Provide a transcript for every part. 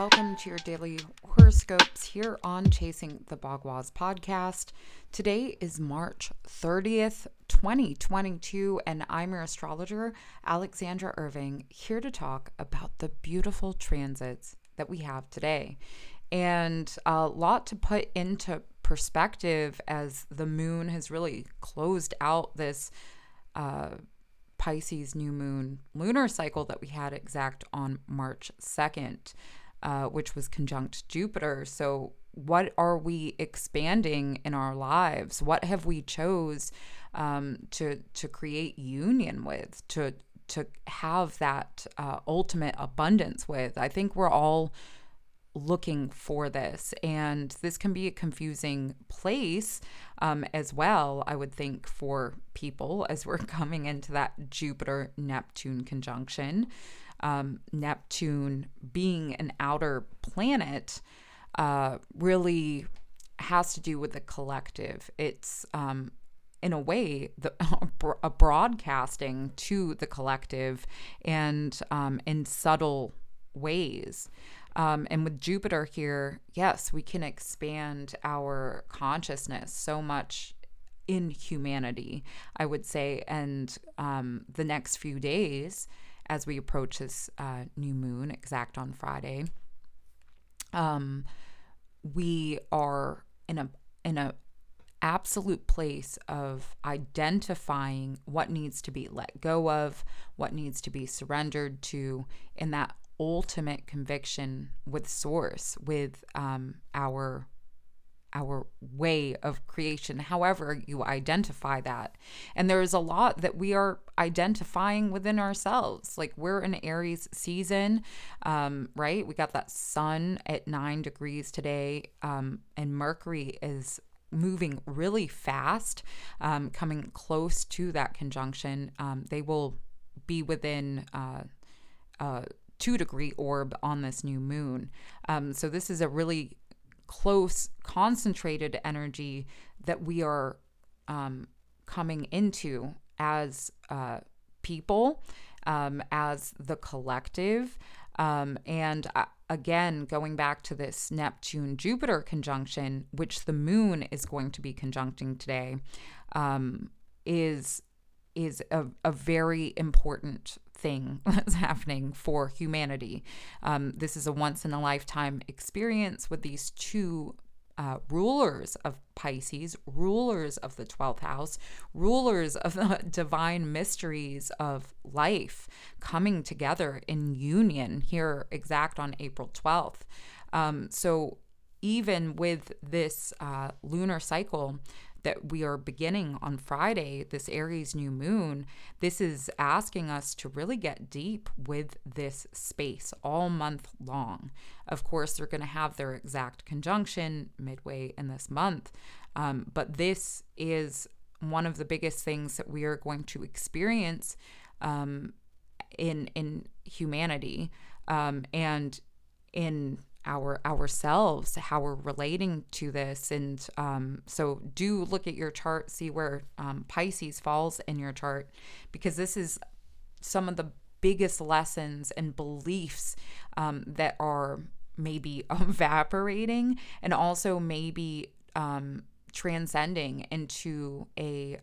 welcome to your daily horoscopes here on Chasing the Bogwaz podcast. Today is March 30th, 2022, and I'm your astrologer, Alexandra Irving, here to talk about the beautiful transits that we have today. And a lot to put into perspective as the moon has really closed out this Pisces new moon lunar cycle that we had exact on March 2nd, which was conjunct Jupiter. So what are we expanding in our lives? What have we chose to create union with, to have that ultimate abundance with? I think we're all looking for this, and this can be a confusing place as well, I would think, for people as we're coming into that Jupiter-Neptune conjunction. Neptune being an outer planet really has to do with the collective. It's in a way, a broadcasting to the collective and in subtle ways. And with Jupiter here, yes, we can expand our consciousness so much in humanity, I would say. And the next few days, as we approach this new moon, exact on Friday, we are in a absolute place of identifying what needs to be let go of, what needs to be surrendered to, in that ultimate conviction with source, with our way of creation, however you identify that. And there is a lot that we are identifying within ourselves. Like, we're in Aries season, right? We got that sun at 9 degrees today, and Mercury is moving really fast, coming close to that conjunction. They will be within 2 degree orb on this new moon. So this is a really close, concentrated energy that we are coming into as people, as the collective. And again, going back to this Neptune-Jupiter conjunction, which the moon is going to be conjuncting today, is a very important thing that's happening for humanity. This is a once-in-a-lifetime experience with these two rulers of Pisces, rulers of the 12th house, rulers of the divine mysteries of life, coming together in union here exact on April 12th. So even with this lunar cycle that we are beginning on Friday, this Aries new moon, this is asking us to really get deep with this space all month long. Of course, they're going to have their exact conjunction midway in this month, but this is one of the biggest things that we are going to experience in humanity and in ourselves, how we're relating to this. And so do look at your chart, see where Pisces falls in your chart, because this is some of the biggest lessons and beliefs that are maybe evaporating, and also maybe transcending into a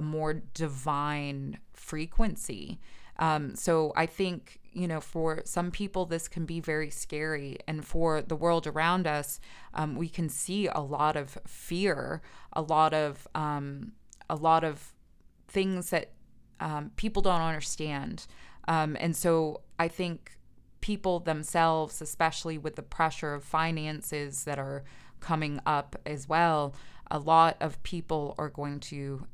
more divine frequency. So I think, you know, for some people, this can be very scary. And for the world around us, we can see a lot of fear, a lot of things that people don't understand. And so I think people themselves, especially with the pressure of finances that are coming up as well, a lot of people are going to,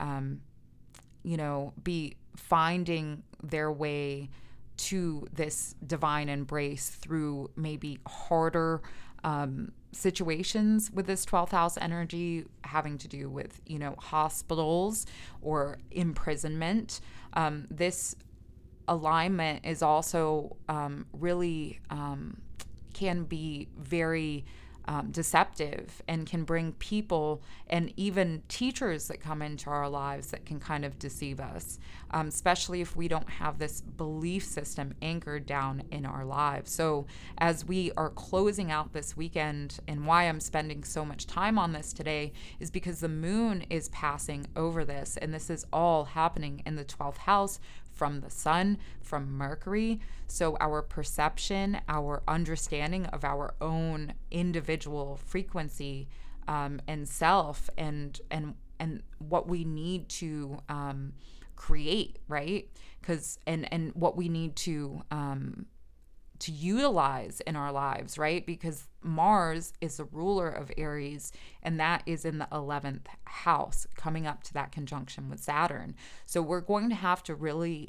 be finding their way to this divine embrace through maybe harder situations with this 12th house energy, having to do with, hospitals or imprisonment. This alignment is also really can be very deceptive and can bring people and even teachers that come into our lives that can kind of deceive us, especially if we don't have this belief system anchored down in our lives. So as we are closing out this weekend, and why I'm spending so much time on this today is because the moon is passing over this, and this is all happening in the 12th house from the sun, from Mercury. So our perception, our understanding of our own individual frequency and self and what we need to create, right? And what we need to utilize in our lives, right? Because Mars is the ruler of Aries, and that is in the 11th house, coming up to that conjunction with Saturn. So we're going to have to really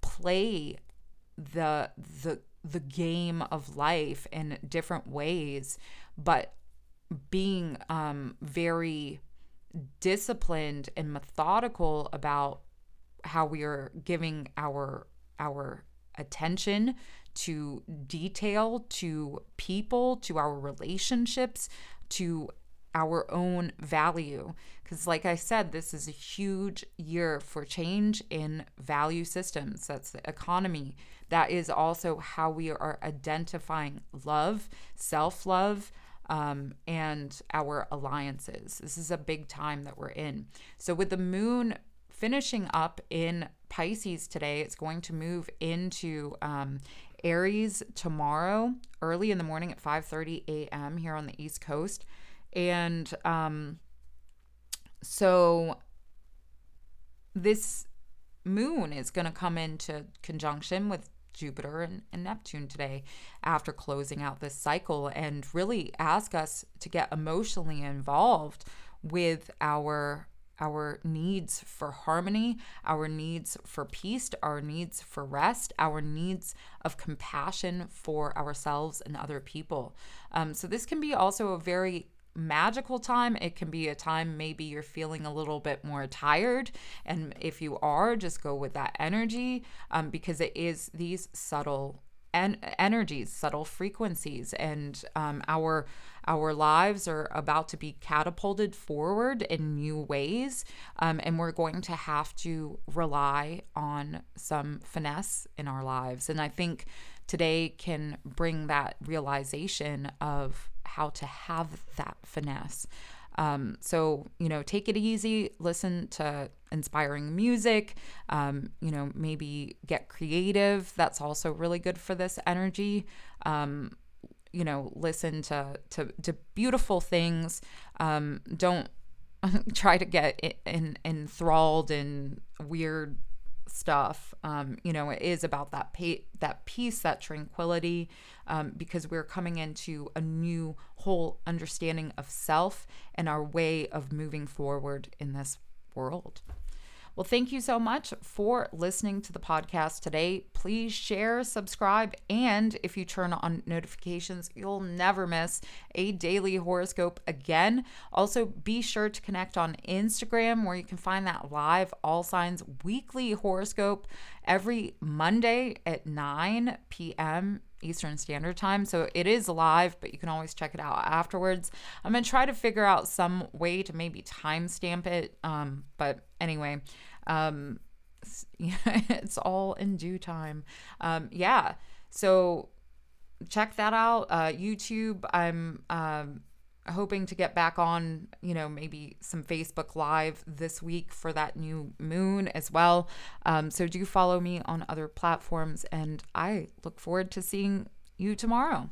play the game of life in different ways, but being very disciplined and methodical about how we are giving our attention to detail, to people, to our relationships, to our own value. Because like I said, this is a huge year for change in value systems. That's the economy. That is also how we are identifying love, self-love, and our alliances. This is a big time that we're in. So with the moon finishing up in Pisces today, it's going to move into Aries tomorrow, early in the morning at 5:30 a.m. here on the East Coast. And so this moon is going to come into conjunction with Jupiter and Neptune today after closing out this cycle, and really ask us to get emotionally involved with our needs for harmony, our needs for peace, our needs for rest, our needs of compassion for ourselves and other people. So this can be also a very magical time. It can be a time maybe you're feeling a little bit more tired, and if you are, just go with that energy, because it is these subtle energies, subtle frequencies, and our lives are about to be catapulted forward in new ways, and we're going to have to rely on some finesse in our lives. And I think today can bring that realization of how to have that finesse. So, you know, take it easy, listen to inspiring music, you know, maybe get creative. That's also really good for this energy. You know, listen to beautiful things. Don't try to get enthralled in weird stuff. You know, it is about that peace, that tranquility, because we're coming into a new whole understanding of self and our way of moving forward in this world. Well, thank you so much for listening to the podcast today. Please share, subscribe, and if you turn on notifications, you'll never miss a daily horoscope again. Also, be sure to connect on Instagram, where you can find that live All Signs weekly horoscope every Monday at 9 p.m. Eastern Standard Time. So it is live, but you can always check it out afterwards. I'm going to try to figure out some way to maybe timestamp it. But anyway, it's all in due time. Yeah. So check that out. YouTube. I'm hoping to get back on, you know, maybe some Facebook Live this week for that new moon as well. So do follow me on other platforms, and I look forward to seeing you tomorrow.